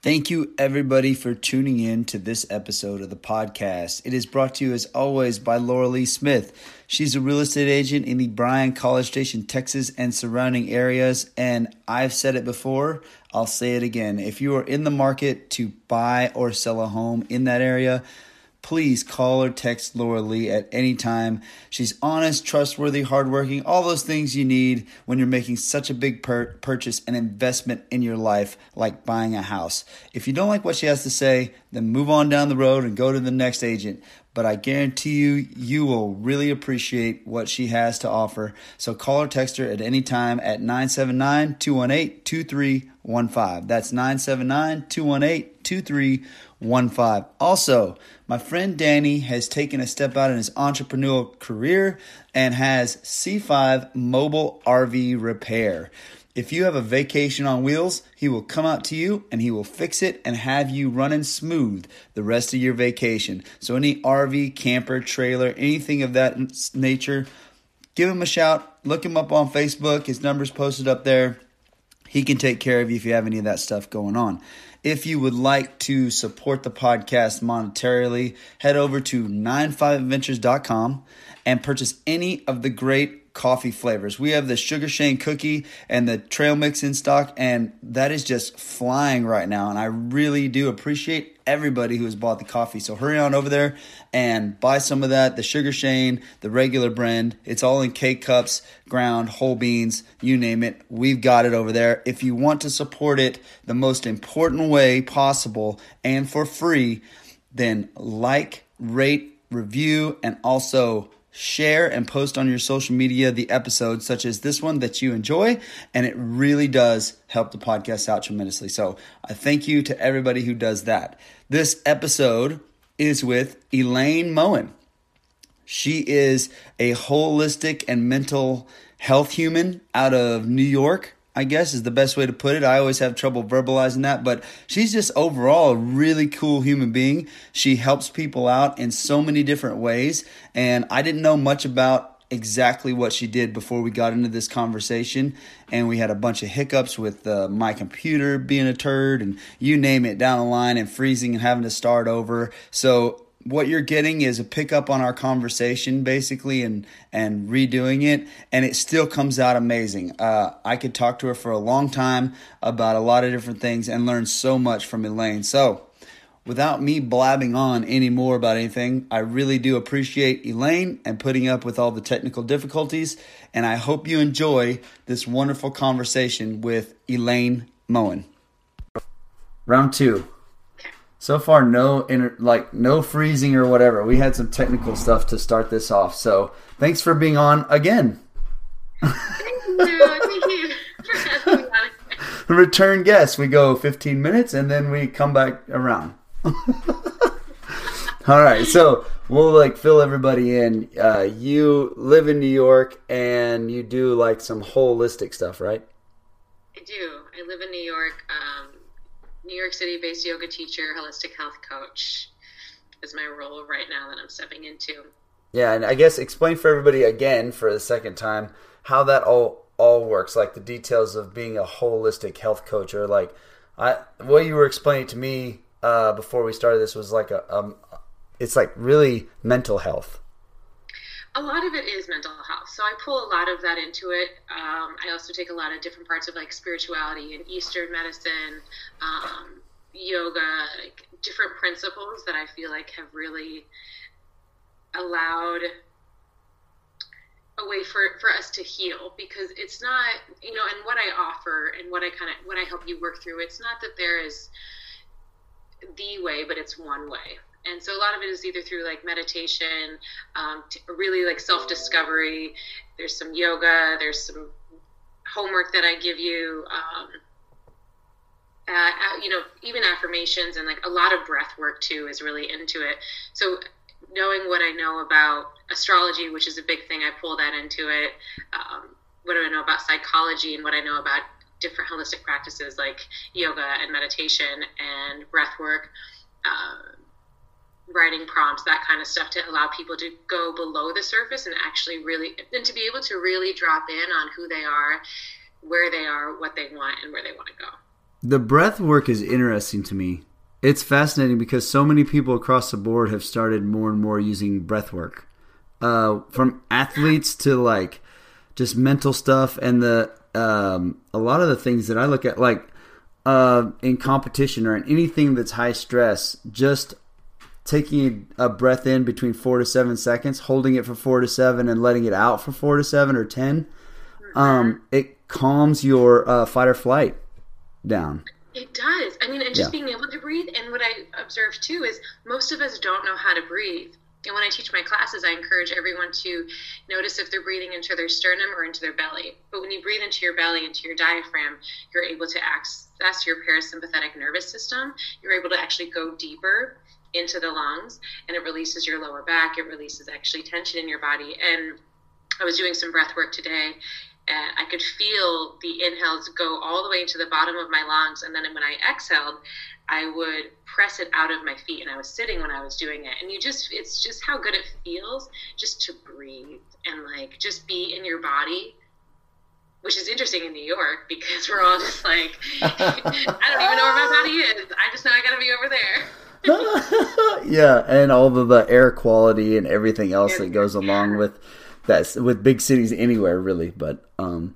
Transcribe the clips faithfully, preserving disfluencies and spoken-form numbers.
Thank you, everybody, for tuning in to this episode of the podcast. It is brought to you, as always, by Laura Lee Smith. She's a real estate agent in the Bryan, College Station, Texas, and surrounding areas. And I've said it before, I'll say it again. If you are in the market to buy or sell a home in that area, please call or text Laura Lee at any time. She's honest, trustworthy, hardworking, all those things you need when you're making such a big per- purchase and investment in your life, like buying a house. If you don't like what she has to say, then move on down the road and go to the next agent. But I guarantee you, you will really appreciate what she has to offer. So call or text her at any time at nine seven nine, two one eight, two three one five. That's nine seven nine, two one eight, two three one five. Also, my friend Danny has taken a step out in his entrepreneurial career and has C five Mobile R V Repair. If you have a vacation on wheels, he will come out to you and he will fix it and have you running smooth the rest of your vacation. So any R V, camper, trailer, anything of that nature, give him a shout. Look him up on Facebook. His number's posted up there. He can take care of you if you have any of that stuff going on. If you would like to support the podcast monetarily, head over to ninety-five adventures dot com and purchase any of the great coffee flavors. We have the Sugar Shane cookie and the trail mix in stock, and that is just flying right now. And I really do appreciate everybody who has bought the coffee. So hurry on over there and buy some of that, the Sugar Shane, the regular blend. It's all in K-cups, ground, whole beans, you name it. We've got it over there. If you want to support it the most important way possible and for free, then like, rate, review, and also share and post on your social media the episodes such as this one that you enjoy, and it really does help the podcast out tremendously. So I thank you to everybody who does that. This episode is with Elaine Moen. She is a holistic and mental health human out of New York, I guess is the best way to put it. I always have trouble verbalizing that, but she's just overall a really cool human being. She helps people out in so many different ways, and I didn't know much about exactly what she did before we got into this conversation, and we had a bunch of hiccups with uh, my computer being a turd and you name it down the line and freezing and having to start over. So what you're getting is a pickup on our conversation, basically, and and redoing it, and it still comes out amazing. Uh, I could talk to her for a long time about a lot of different things and learn so much from Elaine. So without me blabbing on any more about anything, I really do appreciate Elaine and putting up with all the technical difficulties, and I hope you enjoy this wonderful conversation with Elaine Moen. Round two. So far, no inter- like no freezing or whatever. We had some technical stuff to start this off. So thanks for being on again. Thank you. Thank you for having me on. Return guest. We go fifteen minutes and then we come back around. All right. So we'll like fill everybody in. Uh, you live in New York and you do like some holistic stuff, right? I do. I live in New York. Um, New York City-based yoga teacher, holistic health coach is my role right now that I'm stepping into. Yeah, and I guess explain for everybody again for the second time how that all all works, like the details of being a holistic health coach, or like I what you were explaining to me uh, before we started this was like a um, it's like really mental health. A lot of it is mental health. So I pull a lot of that into it. Um, I also take a lot of different parts of like spirituality and Eastern medicine, um, yoga, like different principles that I feel like have really allowed a way for, for us to heal, because it's not, you know, and what I offer and what I kind of, what I help you work through, it's not that there is the way, but it's one way. And so a lot of it is either through like meditation, um, t- really like self-discovery. There's some yoga. There's some homework that I give you. Um, uh, you know, even affirmations, and like a lot of breath work too is really into it. So knowing what I know about astrology, which is a big thing, I pull that into it. Um, what do I know about psychology and what I know about different holistic practices like yoga and meditation and breath work. Um, writing prompts, that kind of stuff, to allow people to go below the surface and actually really, and to be able to really drop in on who they are, where they are, what they want, and where they want to go. The breath work is interesting to me. It's fascinating because so many people across the board have started more and more using breath work. Uh, from athletes to like just mental stuff, and the um, a lot of the things that I look at, like uh, in competition or in anything that's high stress, just taking a breath in between four to seven seconds, holding it for four to seven, and letting it out for four to seven or ten, um, it calms your uh, fight or flight down. It does. I mean, and just yeah. being able to breathe. And what I observe too is most of us don't know how to breathe. And when I teach my classes, I encourage everyone to notice if they're breathing into their sternum or into their belly. But when you breathe into your belly, into your diaphragm, you're able to access your parasympathetic nervous system. You're able to actually go deeper into the lungs, and it releases your lower back. It releases actually tension in your body. And I was doing some breath work today. And I could feel the inhales go all the way to the bottom of my lungs. And then when I exhaled, I would press it out of my feet. And I was sitting when I was doing it. And you just, it's just how good it feels just to breathe and like just be in your body, which is interesting in New York because we're all just like, I don't even know where my body is. I just know I got to be over there. Yeah. And all of the air quality and everything else that goes along with that's with big cities anywhere really, but um,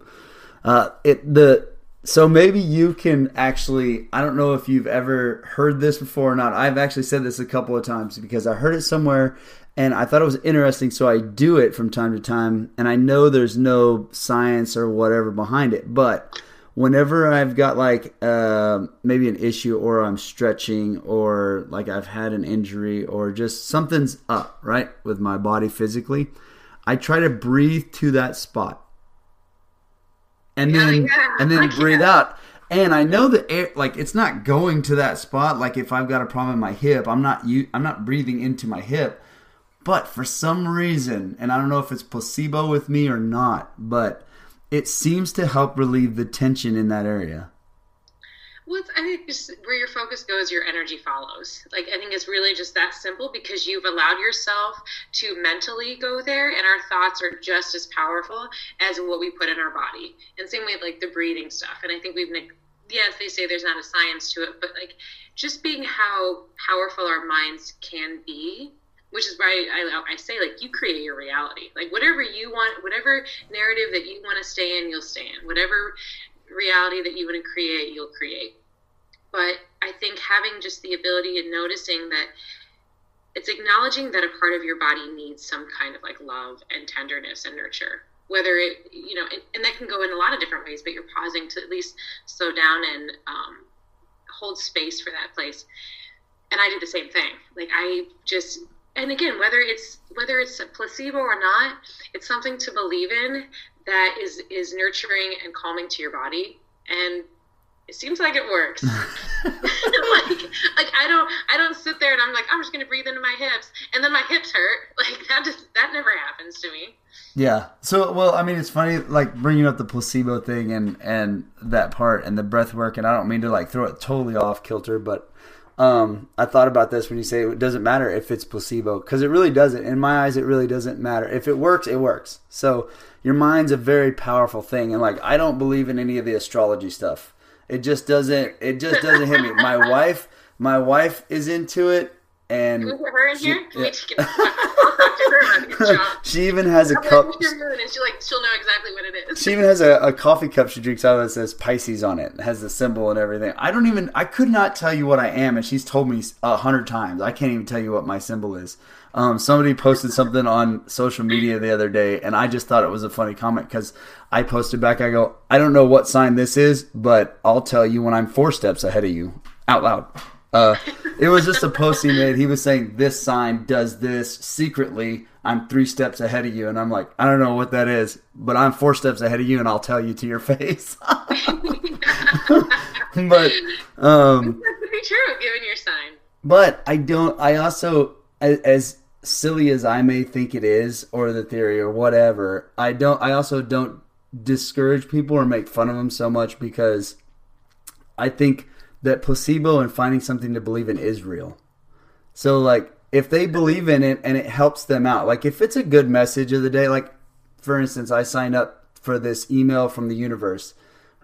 uh, it the so maybe you can actually, I don't know if you've ever heard this before or not. I've actually said this a couple of times because I heard it somewhere and I thought it was interesting, so I do it from time to time, and I know there's no science or whatever behind it, but whenever I've got like uh, maybe an issue or I'm stretching or like I've had an injury or just something's up, right, with my body physically, I try to breathe to that spot, and then yeah, yeah. and then I breathe out. And I know the air, like it's not going to that spot. Like if I've got a problem in my hip, I'm not I'm not breathing into my hip. But for some reason, and I don't know if it's placebo with me or not, but it seems to help relieve the tension in that area. Well, it's, I think just where your focus goes, your energy follows. Like, I think it's really just that simple because you've allowed yourself to mentally go there, and our thoughts are just as powerful as what we put in our body. And same with, like, the breathing stuff. And I think we've, yes, they say there's not a science to it, but, like, just being how powerful our minds can be, which is why I, I say, like, you create your reality. Like, whatever you want, whatever narrative that you want to stay in, you'll stay in. Whatever reality that you want to create, you'll create. But I think having just the ability and noticing that it's acknowledging that a part of your body needs some kind of like love and tenderness and nurture, whether it, you know, and, and that can go in a lot of different ways, but you're pausing to at least slow down and um, hold space for that place. And I did the same thing. Like I just, and again, whether it's, whether it's a placebo or not, it's something to believe in that is, is nurturing and calming to your body. And it seems like it works. like, like I don't, I don't sit there and I'm like, I'm just going to breathe into my hips, and then my hips hurt. Like that just, that never happens to me. Yeah. So, well, I mean, it's funny, like bringing up the placebo thing and, and that part and the breath work. And I don't mean to like throw it totally off kilter, but um, I thought about this when you say it doesn't matter if it's placebo, because it really doesn't. In my eyes, it really doesn't matter. If it works, it works. So your mind's a very powerful thing. And like, I don't believe in any of the astrology stuff. It just doesn't. It just doesn't hit me. My wife, my wife is into it, and can we put her in she, here? Can yeah. we just get, I'll talk to her about this job. She even has a I'm cup. Like, she'll know exactly what it is. She even has a, a coffee cup she drinks out of that says Pisces on it. It has the symbol and everything. I don't even. I could not tell you what I am, and she's told me a hundred times. I can't even tell you what my symbol is. Um, somebody posted something on social media the other day, and I just thought it was a funny comment because I posted back. I go, I don't know what sign this is, but I'll tell you when I'm four steps ahead of you out loud. Uh, it was just a post he made. He was saying, this sign does this secretly. I'm three steps ahead of you. And I'm like, I don't know what that is, but I'm four steps ahead of you, and I'll tell you to your face. But, um, that's pretty true, given your sign. But I don't, I also, as silly as I may think it is, or the theory or whatever, I don't. I also don't discourage people or make fun of them so much, because I think that placebo and finding something to believe in is real. So like if they believe in it and it helps them out, like if it's a good message of the day, like for instance, I signed up for this email from the universe,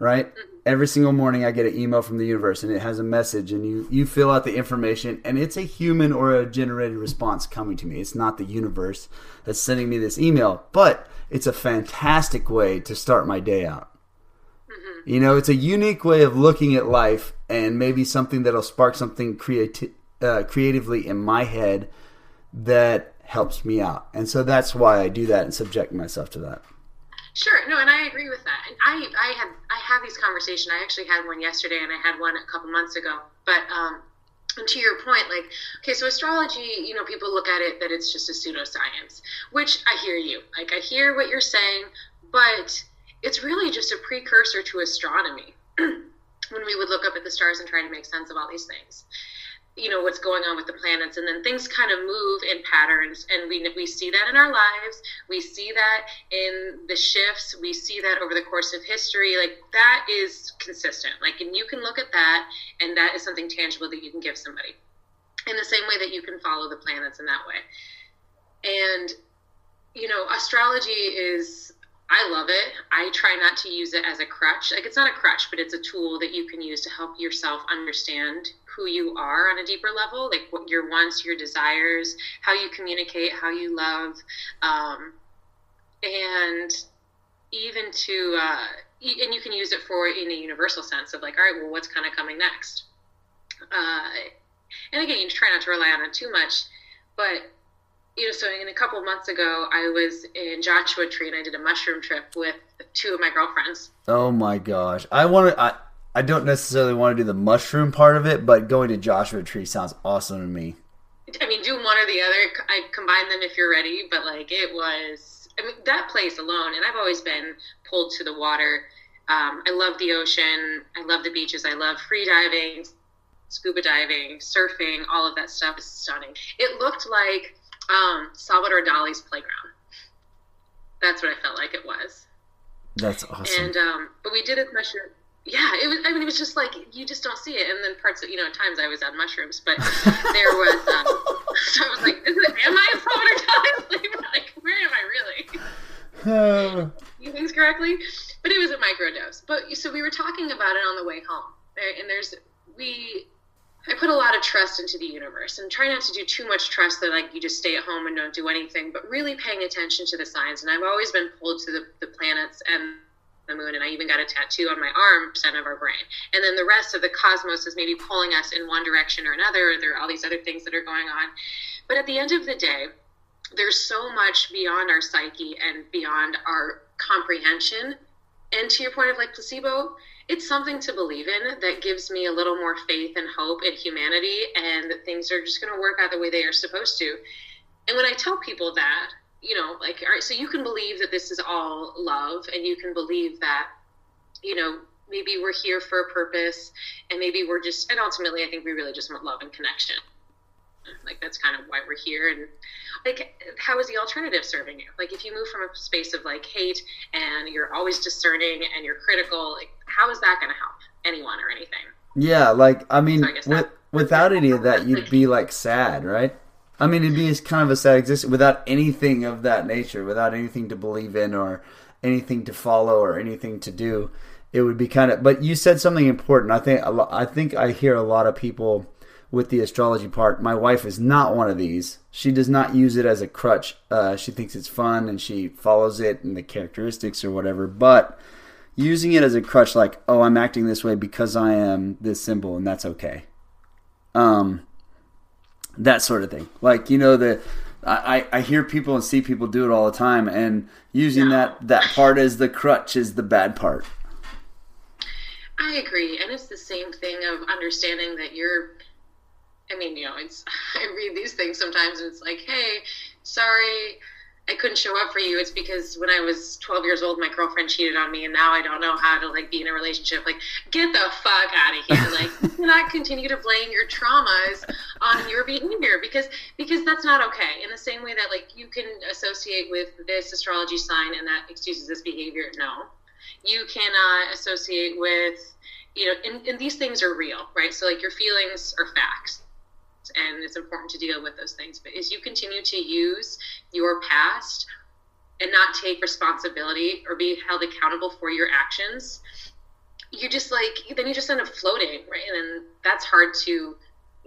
right? Every single morning I get an email from the universe and it has a message, and you, you fill out the information, and it's a human or a generated response coming to me. It's not the universe that's sending me this email, but it's a fantastic way to start my day out. Mm-hmm. You know, it's a unique way of looking at life, and maybe something that'll spark something creati- uh, creatively in my head that helps me out. And so that's why I do that and subject myself to that. Sure. No, and I agree with that. And I, I had, I have these conversations. I actually had one yesterday and I had one a couple months ago, but, um, and to your point, like, okay, so astrology, you know, people look at it that it's just a pseudoscience, which I hear you, like, I hear what you're saying, but it's really just a precursor to astronomy when we would look up at the stars and try to make sense of all these things, you know, what's going on with the planets, and then things kind of move in patterns, and we we see that in our lives, we see that in the shifts, we see that over the course of history. Like, that is consistent, like, and you can look at that, and that is something tangible that you can give somebody, in the same way that you can follow the planets in that way. And, you know, astrology is, I love it. I try not to use it as a crutch. Like, it's not a crutch, but it's a tool that you can use to help yourself understand who you are on a deeper level, like what your wants, your desires, how you communicate, how you love. Um, and even to, uh, and you can use it for in a universal sense of like, all right, well, what's kind of coming next? Uh, and again, you try not to rely on it too much, but you know, so in a couple of months ago, I was in Joshua Tree and I did a mushroom trip with two of my girlfriends. Oh my gosh. I want to, I, I don't necessarily want to do the mushroom part of it, but going to Joshua Tree sounds awesome to me. I mean, do one or the other. I combine them if you're ready, but like it was, I mean, that place alone, and I've always been pulled to the water. Um, I love the ocean. I love the beaches. I love free diving, scuba diving, surfing, all of that stuff is stunning. It looked like Um, Salvador Dali's playground. That's what I felt like it was. That's awesome. And um, but we did it mushroom. Yeah, it was. I mean, it was just like you just don't see it. And then parts of, you know, at times I was on mushrooms, but there was. Um, so I was like, Is it, "Am I a Salvador Dali playground? Like, where am I really?" You things correctly, but it was a microdose. But so we were talking about it on the way home, right? And there's we. I put a lot of trust into the universe, and try not to do too much trust that like you just stay at home and don't do anything, but really paying attention to the signs. And I've always been pulled to the, the planets and the moon. And I even got a tattoo on my arm, percent of our brain. And then the rest of the cosmos is maybe pulling us in one direction or another. There are all these other things that are going on. But at the end of the day, there's so much beyond our psyche and beyond our comprehension. And to your point of like placebo, it's something to believe in that gives me a little more faith and hope in humanity, and that things are just going to work out the way they are supposed to. And when I tell people that, you know, like, all right, so you can believe that this is all love, and you can believe that, you know, maybe we're here for a purpose, and maybe we're just, and ultimately I think we really just want love and connection. Like, that's kind of why we're here. And like, how is the alternative serving you? Like, if you move from a space of like hate and you're always discerning and you're critical, like, how is that going to help anyone or anything? Yeah. Like, I mean, so I guess with, that, without any of that, you'd be like sad, right? I mean, it'd be kind of a sad existence without anything of that nature, without anything to believe in or anything to follow or anything to do. It would be kind of, but you said something important. I think, I think I hear a lot of people with the astrology part. My wife is not one of these. She does not use it as a crutch. Uh, she thinks it's fun and she follows it and the characteristics or whatever. But using it as a crutch, like, oh, I'm acting this way because I am this symbol and that's okay. Um, that sort of thing. Like, you know, the I, I hear people and see people do it all the time, and using yeah. that, that part as the crutch is the bad part. I agree. And it's the same thing of understanding that you're I mean, you know, it's, I read these things sometimes and it's like, hey, sorry, I couldn't show up for you. It's because when I was twelve years old, my girlfriend cheated on me and now I don't know how to like be in a relationship. Like, get the fuck out of here. Like, do not continue to blame your traumas on your behavior because, because that's not okay. In the same way that like you can associate with this astrology sign and that excuses this behavior. No, you cannot associate with, you know, and, and these things are real, right? So like your feelings are facts. And it's important to deal with those things. But as you continue to use your past and not take responsibility or be held accountable for your actions, you just like, then you just end up floating, right? And then that's hard to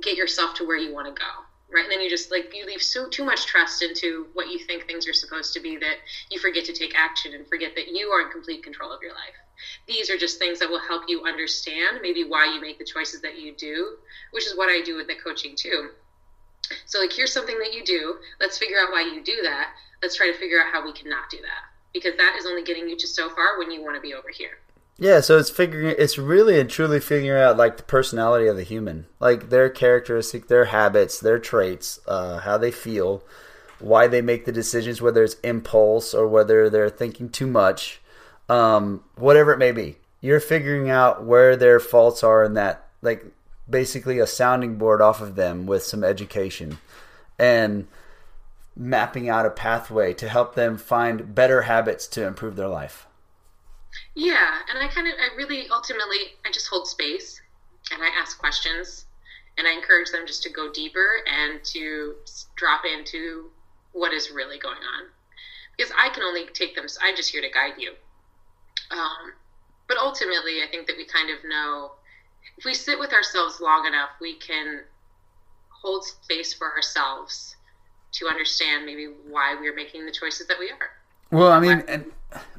get yourself to where you want to go, right? And then you just like, you leave so too much trust into what you think things are supposed to be that you forget to take action and forget that you are in complete control of your life. These are just things that will help you understand maybe why you make the choices that you do, which is what I do with the coaching too. So like, here's something that you do. Let's figure out why you do that. Let's try to figure out how we cannot do that, because that is only getting you to so far when you want to be over here. Yeah, so it's figuring. It's really and truly figuring out like the personality of the human, like their characteristics, their habits, their traits, uh, how they feel, why they make the decisions, whether it's impulse or whether they're thinking too much, um, whatever it may be. You're figuring out where their faults are in that, like basically a sounding board off of them with some education, and mapping out a pathway to help them find better habits to improve their life. Yeah, and I kind of, I really ultimately, I just hold space and I ask questions and I encourage them just to go deeper and to drop into what is really going on, because I can only take them, so I'm just here to guide you. Um, but ultimately, I think that we kind of know, if we sit with ourselves long enough, we can hold space for ourselves to understand maybe why we're making the choices that we are. Well, I mean, and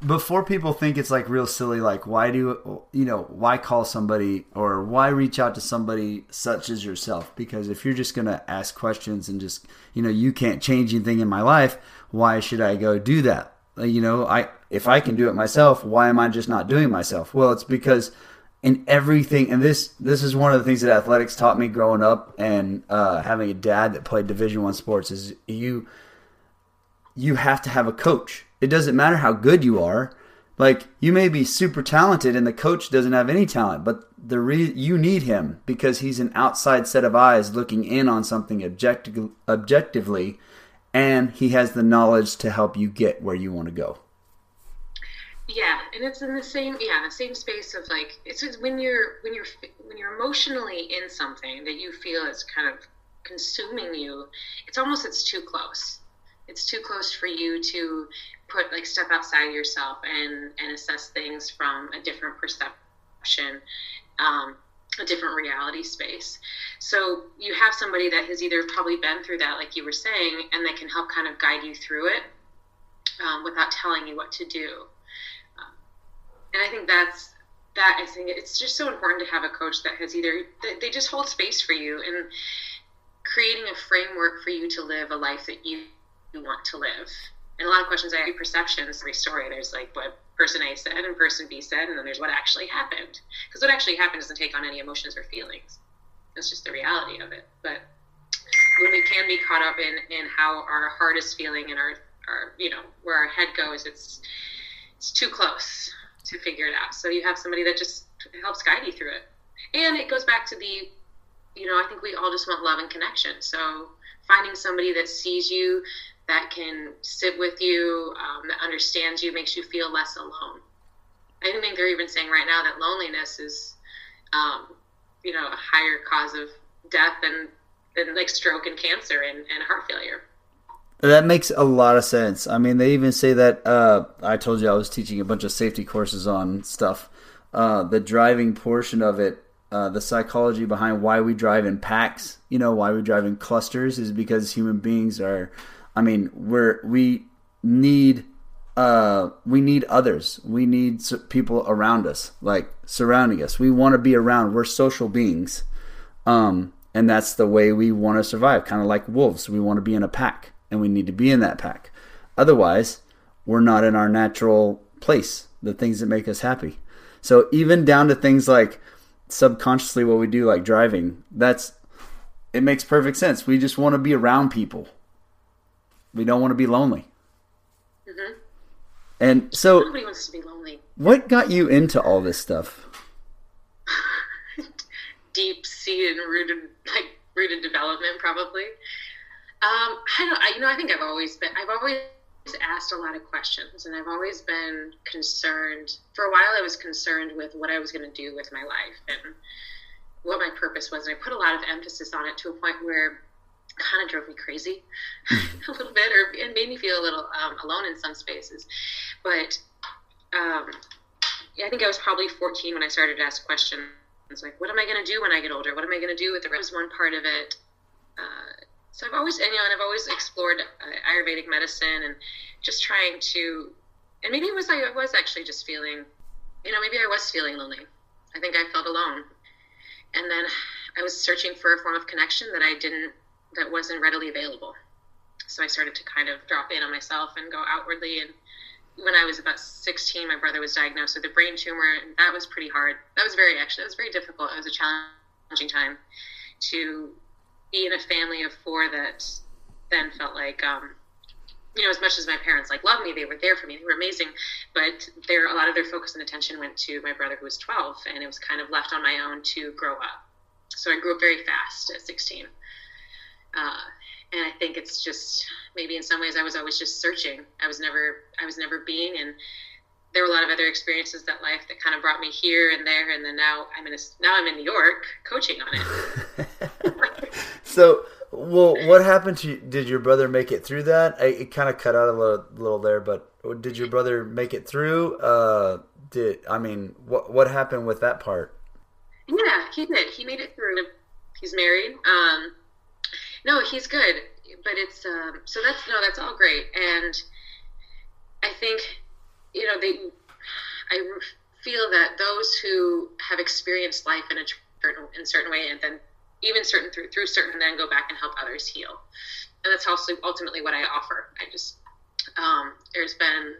before people think it's like real silly, like why do, you know, why call somebody or why reach out to somebody such as yourself? Because if you're just going to ask questions and just, you know, you can't change anything in my life, why should I go do that? You know, I, if I can do it myself, why am I just not doing myself? Well, it's because in everything, and this, this is one of the things that athletics taught me growing up, and uh, having a dad that played Division One sports, is you, you have to have a coach. It doesn't matter how good you are. Like, you may be super talented and the coach doesn't have any talent, but the re- you need him because he's an outside set of eyes looking in on something objecti- objectively, and he has the knowledge to help you get where you want to go. Yeah, and it's in the same yeah the same space of like, it's just when you're when you're when you're emotionally in something that you feel is kind of consuming you, it's almost it's too close. It's too close for you to put like step outside yourself and, and assess things from a different perception, um, a different reality space. So you have somebody that has either probably been through that, like you were saying, and they can help kind of guide you through it um, without telling you what to do. Um, and I think that's, that I think it's just so important to have a coach that has either, they just hold space for you and creating a framework for you to live a life that you you want to live. And a lot of questions, I have perceptions, every story, there's like what person A said and person B said, and then there's what actually happened. Because what actually happened doesn't take on any emotions or feelings. That's just the reality of it. But when we can be caught up in, in how our heart is feeling and our, our, you know, where our head goes, it's it's too close to figure it out. So you have somebody that just helps guide you through it. And it goes back to the, you know, I think we all just want love and connection. So finding somebody that sees you, that can sit with you, um, that understands you, makes you feel less alone. I think they're even saying right now that loneliness is, um, you know, a higher cause of death than, than like stroke and cancer and, and heart failure. That makes a lot of sense. I mean, they even say that, uh, I told you I was teaching a bunch of safety courses on stuff. Uh, the driving portion of it, Uh, the psychology behind why we drive in packs, you know, why we drive in clusters is because human beings are, I mean, we're, we need, uh, we need others. We need people around us, like surrounding us. We want to be around. We're social beings. Um, and that's the way we want to survive, kind of like wolves. We want to be in a pack and we need to be in that pack. Otherwise, we're not in our natural place, the things that make us happy. So even down to things like, subconsciously what we do, like driving, that's, it makes perfect sense. We just want to be around people. We don't want to be lonely. Mm-hmm. And so nobody wants to be lonely. What got you into all this stuff? Deep seated, rooted, like rooted development, probably. Um, I don't, I, you know, I think I've always been, I've always asked a lot of questions, and I've always been concerned. For a while I was concerned with what I was going to do with my life and what my purpose was, and I put a lot of emphasis on it to a point where it kind of drove me crazy a little bit, or it made me feel a little um, alone in some spaces. But um, I think I was probably fourteen when I started to ask questions like, what am I going to do when I get older? What am I going to do with the rest? That was one part of it. Uh, so I've always, and, you know, and I've always explored uh, Ayurvedic medicine and just trying to, and maybe it was, I was actually just feeling, you know, maybe I was feeling lonely. I think I felt alone. And then I was searching for a form of connection that I didn't, that wasn't readily available. So I started to kind of drop in on myself and go outwardly. And when I was about sixteen, my brother was diagnosed with a brain tumor, and that was pretty hard. That was very, actually, that was very difficult. It was a challenging time to be in a family of four that then felt like, um, you know, as much as my parents like loved me, they were there for me, they were amazing, but there, a lot of their focus and attention went to my brother who was twelve, and it was kind of left on my own to grow up. So I grew up very fast at sixteen. Uh, and I think it's just, maybe in some ways I was always just searching. I was never, I was never being, and there were a lot of other experiences that life that kind of brought me here and there. And then now I'm in a, now I'm in New York coaching on it. So, well, what happened to you? Did your brother make it through that? I, it kind of cut out a little, little there, but did your brother make it through? Uh, did, I mean, what, what happened with that part? Yeah, he did. He made it through. He's married. Um, no, he's good, but it's, um, so that's, no, that's all great. And I think, you know, they, I feel that those who have experienced life in a certain, in a certain way, and then even certain through, through certain, then go back and help others heal. And that's also ultimately what I offer. I just, um, there's been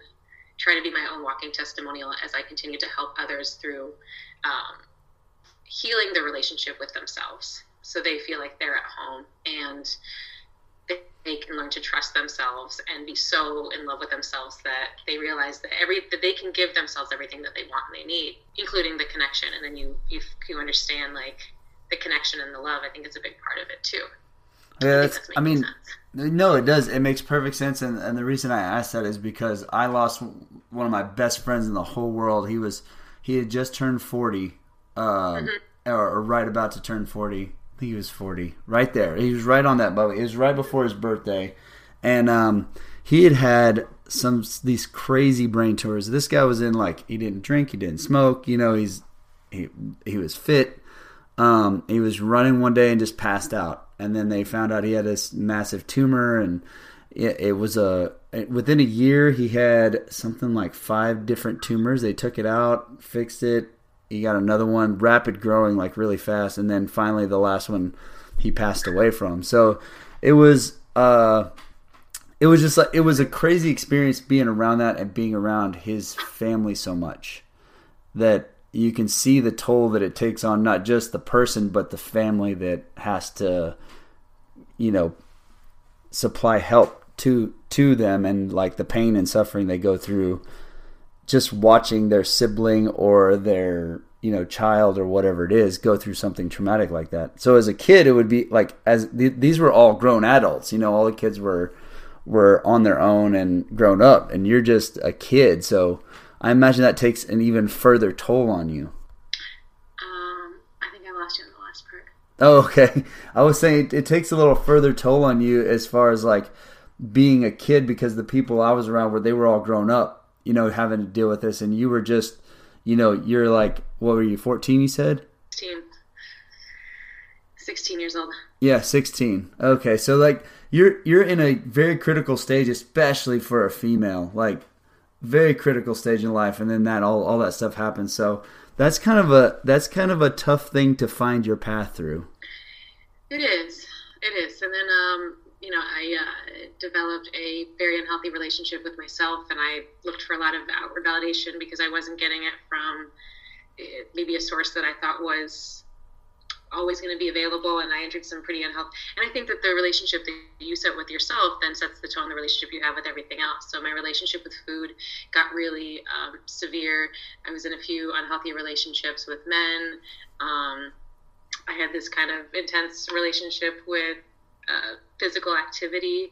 trying to be my own walking testimonial as I continue to help others through, um, healing their relationship with themselves, so they feel like they're at home and they, they can learn to trust themselves and be so in love with themselves that they realize that every that they can give themselves everything that they want and they need, including the connection. And then you you, you understand like the connection and the love. I think it's a big part of it too. Yeah, I, that's, that's I mean, sense. No, it does. It makes perfect sense. And and the reason I asked that is because I lost one of my best friends in the whole world. He was he had just turned forty. Uh, mm-hmm. or, or right about to turn forty. I think he was forty. Right there. He was right on that bubble. It was right before his birthday. And um, he had had some these crazy brain tumors. This guy was in like, he didn't drink, he didn't smoke. You know, he's he he was fit. Um, he was running one day and just passed out. And then they found out he had this massive tumor. And it, it was a, within a year, he had something like five different tumors. They took it out, fixed it. He got another one, rapid growing, like really fast. And then finally the last one he passed away from. So it was, uh, it was just like, it was a crazy experience being around that and being around his family so much that you can see the toll that it takes on not just the person, but the family that has to, you know, supply help to, to them, and like the pain and suffering they go through just watching their sibling or their, you know, child or whatever it is go through something traumatic like that. So as a kid, it would be like, as th- these were all grown adults, you know, all the kids were, were on their own and grown up, and you're just a kid. So I imagine that takes an even further toll on you. Um, I think I lost you in the last part. Oh, okay. I was saying it, it takes a little further toll on you as far as like being a kid, because the people I was around were, they were all grown up, you know, having to deal with this, and you were just, you know, you're like, what were you, fourteen, you said? sixteen. sixteen years old. Yeah, sixteen. Okay, so, like, you're you're in a very critical stage, especially for a female, like, very critical stage in life, and then that, all, all that stuff happens, so that's kind of a, that's kind of a tough thing to find your path through. It is, it is, and then, um, you know, I uh, developed a very unhealthy relationship with myself, and I looked for a lot of outward validation because I wasn't getting it from maybe a source that I thought was always going to be available, and I entered some pretty unhealthy. And I think that the relationship that you set with yourself then sets the tone, the relationship you have with everything else. So my relationship with food got really um, severe. I was in a few unhealthy relationships with men. Um, I had this kind of intense relationship with Uh, physical activity.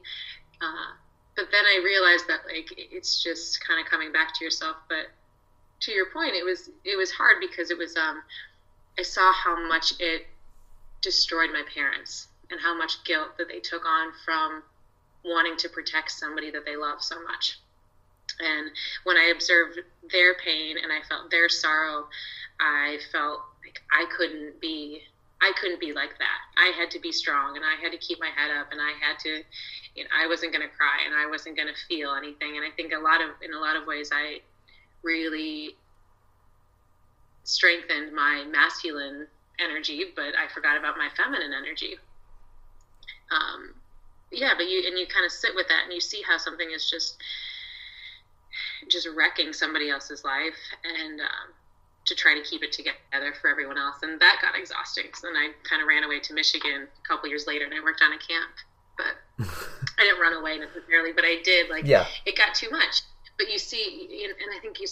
Uh, but then I realized that like, it's just kind of coming back to yourself. But to your point, it was, it was hard because it was, um, I saw how much it destroyed my parents and how much guilt that they took on from wanting to protect somebody that they love so much. And when I observed their pain and I felt their sorrow, I felt like I couldn't be, I couldn't be like that. I had to be strong, and I had to keep my head up, and I had to, you know, I wasn't going to cry, and I wasn't going to feel anything. And I think a lot of, in a lot of ways, I really strengthened my masculine energy, but I forgot about my feminine energy. Um, yeah, but you, and you kind of sit with that, and you see how something is just, just wrecking somebody else's life, and, um, to try to keep it together for everyone else. And that got exhausting. So then I kind of ran away to Michigan a couple years later, and I worked on a camp, but I didn't run away necessarily, but I did, like, yeah. It got too much. But you see, and I think you,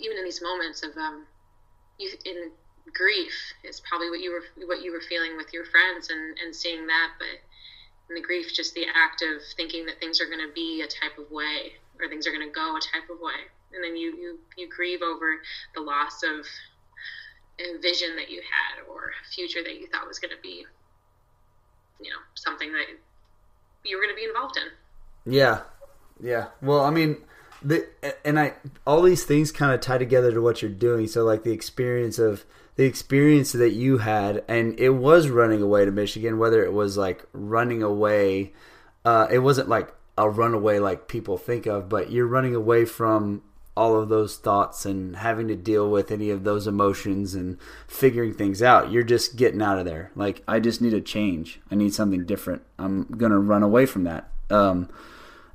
even in these moments of, um, you, in grief is probably what you were, what you were feeling with your friends, and, and seeing that, but in the grief, just the act of thinking that things are going to be a type of way, or things are going to go a type of way. And then you, you, you grieve over the loss of a vision that you had, or a future that you thought was going to be, you know, something that you were going to be involved in. Yeah. Yeah. Well, I mean, the, and I, all these things kind of tie together to what you're doing. So like the experience of the experience that you had, and it was running away to Michigan, whether it was like running away, uh, it wasn't like a runaway like people think of, but you're running away from all of those thoughts and having to deal with any of those emotions and figuring things out. You're just getting out of there. Like, I just need a change. I need something different. I'm going to run away from that. Um,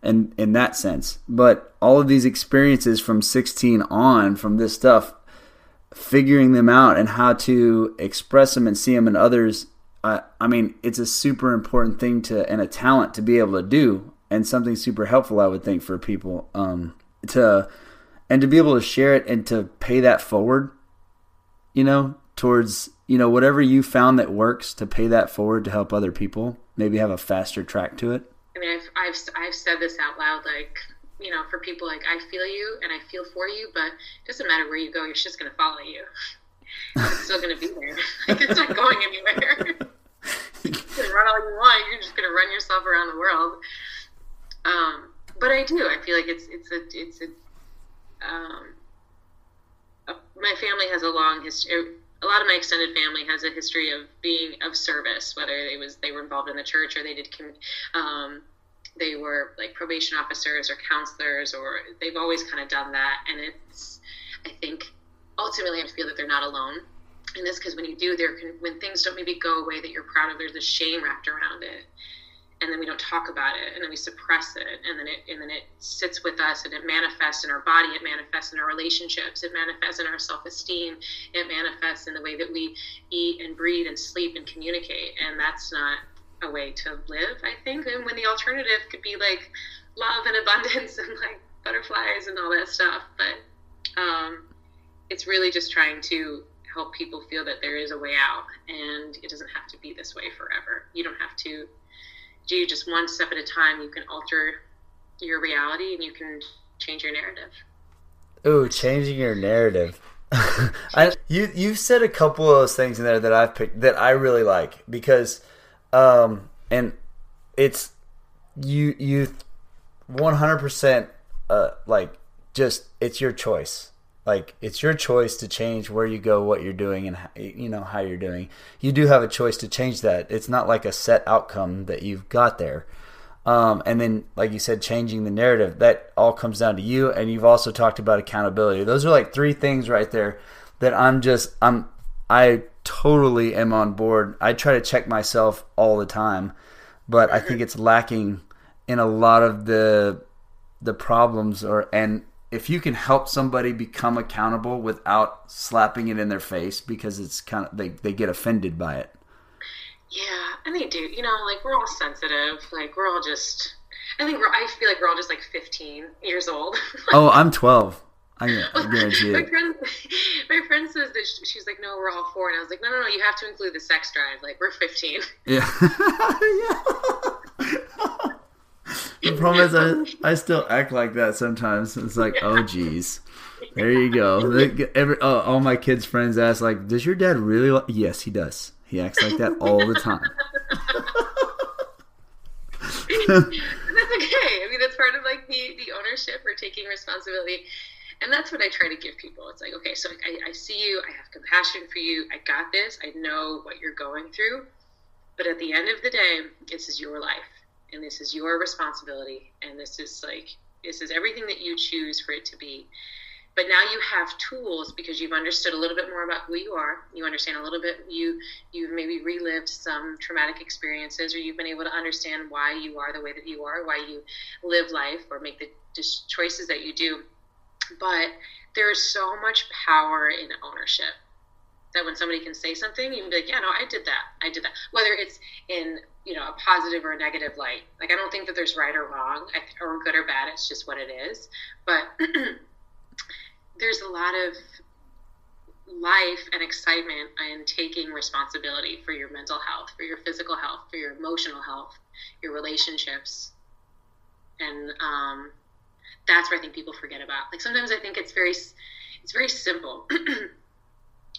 and in that sense, but all of these experiences from sixteen on, from this stuff, figuring them out and how to express them and see them in others. Uh, I mean, it's a super important thing to, and a talent to be able to do, and something super helpful, I would think, for people, um, to, and to be able to share it and to pay that forward, you know, towards, you know, whatever you found that works, to pay that forward to help other people, maybe have a faster track to it. I mean, I've, I've, I've said this out loud, like, you know, for people, like, I feel you and I feel for you, but it doesn't matter where you go, your shit's going to follow you. It's still going to be there. Like, it's not going anywhere. You can run all you want. You're just going to run yourself around the world. Um, but I do, I feel like it's, it's a, it's a, um, a, my family has a long history. A lot of my extended family has a history of being of service, whether it was, they were involved in the church, or they did, um, they were like probation officers or counselors, or they've always kind of done that. And it's, I think ultimately I feel that they're not alone in this, because when you do, there can, when things don't maybe go away that you're proud of, there's a shame wrapped around it. And then we don't talk about it, and then we suppress it, and then it and then it sits with us, and it manifests in our body, it manifests in our relationships, it manifests in our self-esteem, it manifests in the way that we eat and breathe and sleep and communicate, and that's not a way to live, I think. And when the alternative could be like love and abundance and like butterflies and all that stuff, but um, it's really just trying to help people feel that there is a way out, and it doesn't have to be this way forever. You don't have to do just one step at a time. You can alter your reality, and you can change your narrative. Ooh, changing your narrative. I, you, you've said a couple of those things in there that I've picked that I really like, because, um, and it's, you, you one hundred percent, uh, like just, it's your choice. Like, it's your choice to change where you go, what you're doing, and, you know, how you're doing. You do have a choice to change that. It's not like a set outcome that you've got there. Um, and then, like you said, changing the narrative, that all comes down to you. And you've also talked about accountability. Those are like three things right there that I'm just, I'm, I totally am on board. I try to check myself all the time, but I think it's lacking in a lot of the, the problems, or, and, if you can help somebody become accountable without slapping it in their face, because it's kind of, they, they get offended by it. Yeah. And they do, you know, like, we're all sensitive. Like, we're all just, I think we're, I feel like we're all just like fifteen years old. Oh, I'm twelve. I guarantee it. my, friend, my friend says that she, she's like, no, we're all four. And I was like, no, no, no. You have to include the sex drive. Like, we're fifteen. Yeah. Yeah. The problem is I, I still act like that sometimes. It's like, oh, geez. There you go. Every, oh, all my kids' friends ask, like, does your dad really like... Yes, he does. He acts like that all the time. That's a okay. I mean, that's part of like the, the ownership or taking responsibility. And that's what I try to give people. It's like, okay, so I, I see you. I have compassion for you. I got this. I know what you're going through. But at the end of the day, this is your life and this is your responsibility. And this is like, this is everything that you choose for it to be. But now you have tools because you've understood a little bit more about who you are. You understand a little bit. You, you've maybe relived some traumatic experiences, or you've been able to understand why you are the way that you are, why you live life or make the choices that you do. But there is so much power in ownership that when somebody can say something, you can be like, yeah, no, I did that. I did that. Whether it's in, you know, a positive or a negative light. Like, I don't think that there's right or wrong or good or bad. It's just what it is. But there's a lot of life and excitement in taking responsibility for your mental health, for your physical health, for your emotional health, your relationships. And um, that's what I think people forget about. Like, sometimes I think it's very, it's very simple,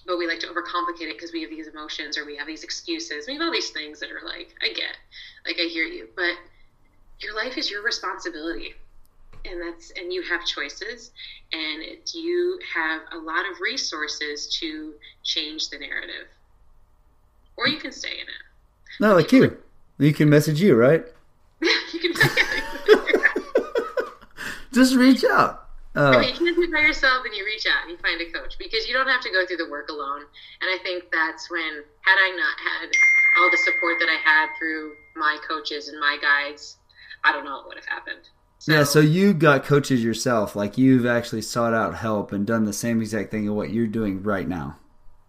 but we like to overcomplicate it because we have these emotions or we have these excuses. We have all these things that are like, I get, like, I hear you, but your life is your responsibility. And that's, and you have choices, and it, you have a lot of resources to change the narrative, or you can stay in it. No, like you, you can message you, right? You can just reach out. Uh, I mean, you can't do it by yourself, and you reach out and you find a coach because you don't have to go through the work alone. And I think that's when, had I not had all the support that I had through my coaches and my guides, I don't know what would have happened. So, yeah, so you got coaches yourself. Like, you've actually sought out help and done the same exact thing of what you're doing right now.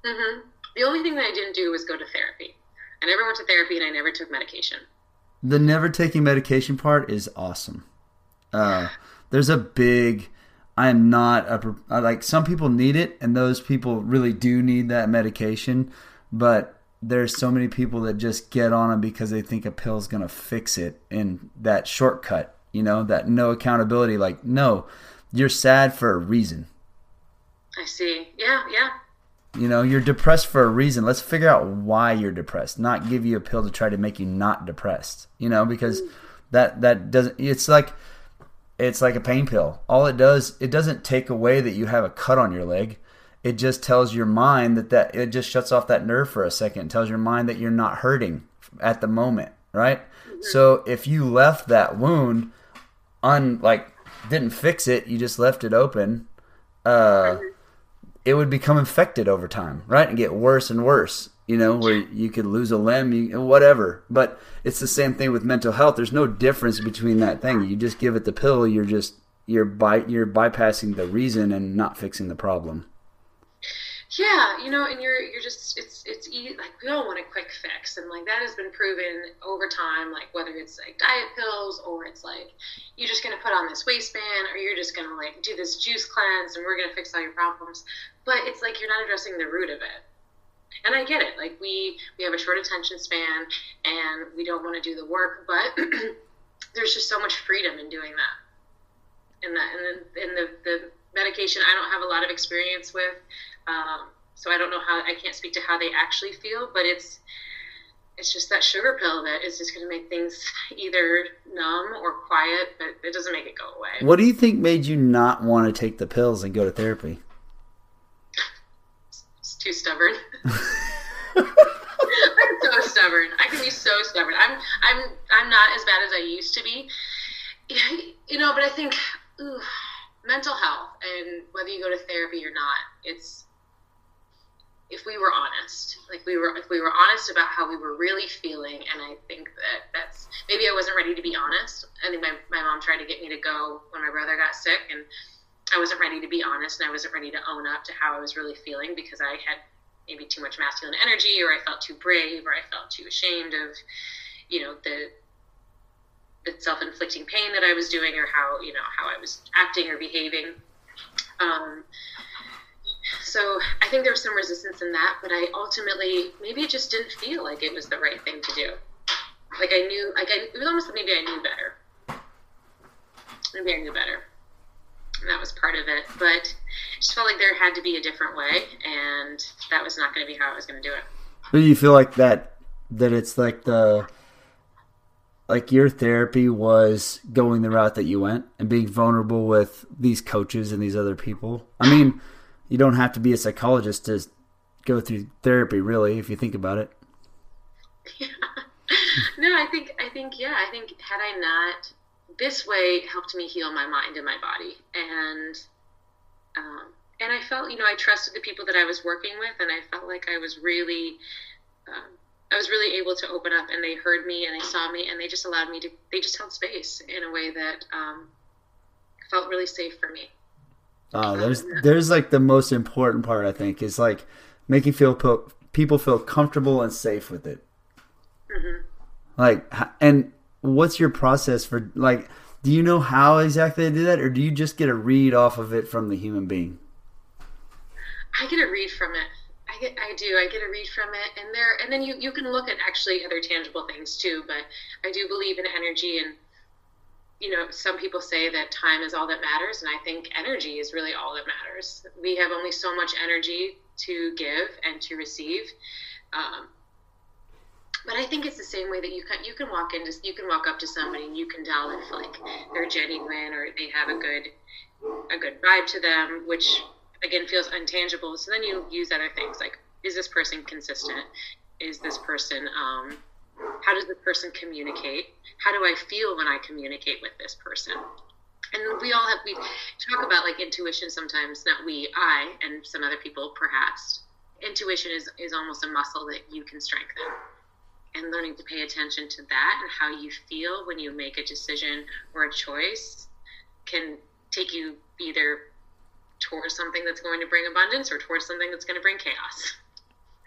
Mm-hmm. The only thing that I didn't do was go to therapy. I never went to therapy, and I never took medication. The never taking medication part is awesome. Uh, there's a big – I am not – a like, some people need it, and those people really do need that medication. But there's so many people that just get on them because they think a pill is going to fix it, and that shortcut. You know, that no accountability, like, no, you're sad for a reason. I see. Yeah, yeah. You know, you're depressed for a reason. Let's figure out why you're depressed, not give you a pill to try to make you not depressed, you know, because that, that doesn't, it's like, it's like a pain pill. All it does, it doesn't take away that you have a cut on your leg. It just tells your mind that, that it just shuts off that nerve for a second. It tells your mind that you're not hurting at the moment, right? Mm-hmm. So if you left that wound, Un, like, didn't fix it, you just left it open, uh, it would become infected over time, right? And get worse and worse, you know, where you could lose a limb, you, whatever. But it's the same thing with mental health. There's no difference between that thing. You just give it the pill, you're just, you're by, you're bypassing the reason and not fixing the problem. Yeah, you know, and you're you're just it's it's easy, like, we all want a quick fix, and like, that has been proven over time. Like, whether it's like diet pills, or it's like you're just gonna put on this waistband, or you're just gonna like do this juice cleanse, and we're gonna fix all your problems. But it's like you're not addressing the root of it. And I get it. Like, we we have a short attention span, and we don't want to do the work. But there's just so much freedom in doing that. And that and the, and the the medication, I don't have a lot of experience with. Um, so I don't know how, I can't speak to how they actually feel, but it's, it's just that sugar pill that is just going to make things either numb or quiet, but it doesn't make it go away. What do you think made you not want to take the pills and go to therapy? It's too stubborn. I'm so stubborn. I can be so stubborn. I'm, I'm, I'm not as bad as I used to be, you know, but I think, ooh, mental health, and whether you go to therapy or not, it's, if we were honest, like we were, if we were honest about how we were really feeling. And I think that that's, maybe I wasn't ready to be honest. I think my, my mom tried to get me to go when my brother got sick, and I wasn't ready to be honest. And I wasn't ready to own up to how I was really feeling, because I had maybe too much masculine energy, or I felt too brave, or I felt too ashamed of, you know, the, the self-inflicting pain that I was doing, or how, you know, how I was acting or behaving. Um, so I think there was some resistance in that, but I ultimately, maybe it just didn't feel like it was the right thing to do. Like I knew, like I, it was almost like maybe I knew better. Maybe I knew better. And that was part of it, but I just felt like there had to be a different way, and that was not going to be how I was going to do it. Do you feel like that, that it's like the... like your therapy was going the route that you went and being vulnerable with these coaches and these other people. I mean, you don't have to be a psychologist to go through therapy, really, if you think about it. Yeah. No, I think, I think, yeah, I think had I not, this way helped me heal my mind and my body. And, um, and I felt, you know, I trusted the people that I was working with, and I felt like I was really, um, I was really able to open up, and they heard me and they saw me, and they just allowed me to, they just held space in a way that, um, felt really safe for me. Oh, there's, there's like the most important part, I think, is like making feel po- people feel comfortable and safe with it. Mm-hmm. Like, and what's your process for, like, do you know how exactly they do that, or do you just get a read off of it from the human being? I get a read from it. I get, I do. I get a read from it, and there, and then you, you can look at actually other tangible things too. But I do believe in energy, and you know, some people say that time is all that matters, and I think energy is really all that matters. We have only so much energy to give and to receive. Um, But I think it's the same way that you can you can walk into you can walk up to somebody and you can tell if like they're genuine or they have a good a good vibe to them, which again feels intangible. So then you use other things like, is this person consistent? Is this person um, how does the person communicate? How do I feel when I communicate with this person? And we all have we talk about like intuition sometimes. Not we, I, and some other people perhaps. Intuition is is almost a muscle that you can strengthen. And learning to pay attention to that and how you feel when you make a decision or a choice can take you either towards something that's going to bring abundance or towards something that's going to bring chaos.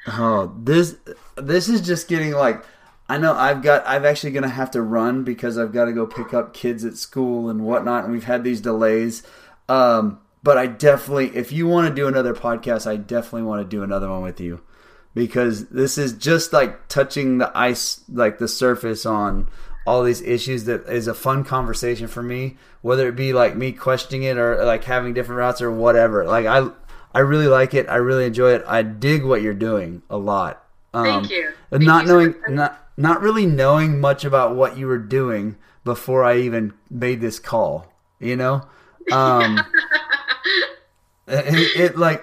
Oh, this this is just getting like, I know I've got, I'm actually going to have to run because I've got to go pick up kids at school and whatnot. And we've had these delays. Um, but I definitely, if you want to do another podcast, I definitely want to do another one with you. Because this is just like touching the ice, like the surface on all these issues that is a fun conversation for me, whether it be like me questioning it or like having different routes or whatever. Like I I really like it. I really enjoy it. I dig what you're doing a lot. Um, Thank you. Thank not you knowing, so not, not really knowing much about what you were doing before I even made this call, you know? Um, it, it like...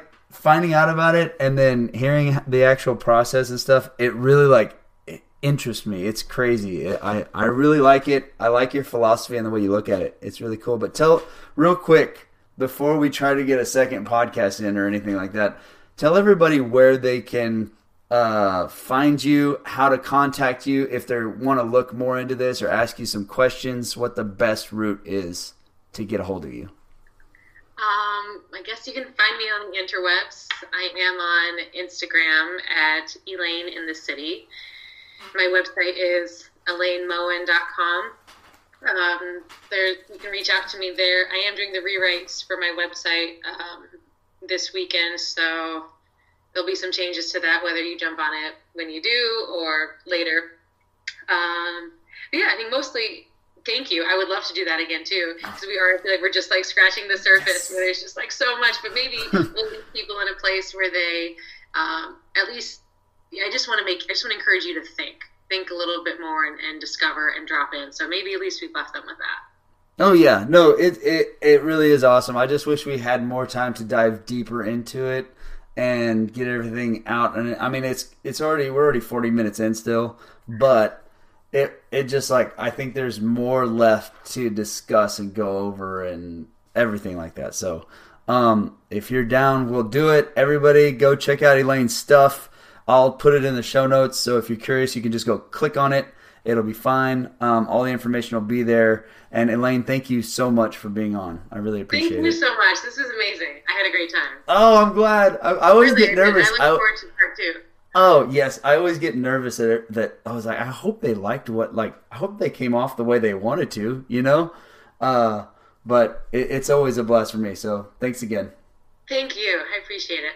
finding out about it and then hearing the actual process and stuff, it really like it interests me. It's crazy. It, I, I really like it. I like your philosophy and the way you look at it. It's really cool. But tell real quick, before we try to get a second podcast in or anything like that, tell everybody where they can uh, find you, how to contact you, if they want to look more into this or ask you some questions, what the best route is to get a hold of you. Um, I guess you can find me on the interwebs. I am on Instagram at Elaine in the City. My website is elaine moen dot com. Um, there, you can reach out to me there. I am doing the rewrites for my website um, this weekend, so there'll be some changes to that, whether you jump on it when you do or later. Um, yeah, I think mostly... Thank you. I would love to do that again too, because we are I feel like we're just like scratching the surface. Yes. Where there's just like so much, but maybe we'll leave people in a place where they, um, at least, I just want to make, I just want to encourage you to think, think a little bit more and, and discover and drop in. So maybe at least we've left them with that. Oh yeah, no, it it it really is awesome. I just wish we had more time to dive deeper into it and get everything out. And I mean, it's it's already we're already forty minutes in still, but. It it just like I think there's more left to discuss and go over and everything like that. So um, if you're down, we'll do it. Everybody, go check out Elaine's stuff. I'll put it in the show notes. So if you're curious, you can just go click on it. It'll be fine. Um, all the information will be there. And Elaine, thank you so much for being on. I really appreciate it. Thank you it. so much. This was amazing. I had a great time. Oh, I'm glad. I, I always really, get nervous. I look forward to part two. Oh, yes. I always get nervous that, that I was like, I hope they liked what, like, I hope they came off the way they wanted to, you know? Uh, but it, it's always a blast for me. So thanks again. Thank you. I appreciate it.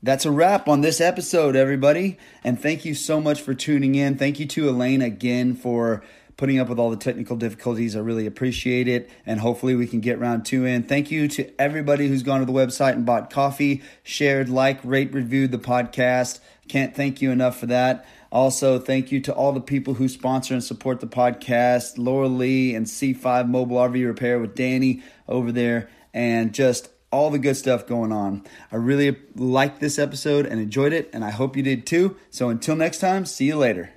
That's a wrap on this episode, everybody. And thank you so much for tuning in. Thank you to Elaine again for putting up with all the technical difficulties. I really appreciate it. And hopefully we can get round two in. Thank you to everybody who's gone to the website and bought coffee, shared, liked, rate, reviewed the podcast. Can't thank you enough for that. Also, thank you to all the people who sponsor and support the podcast, Laura Lee and C five Mobile R V Repair with Danny over there, and just all the good stuff going on. I really liked this episode and enjoyed it, and I hope you did too. So until next time, see you later.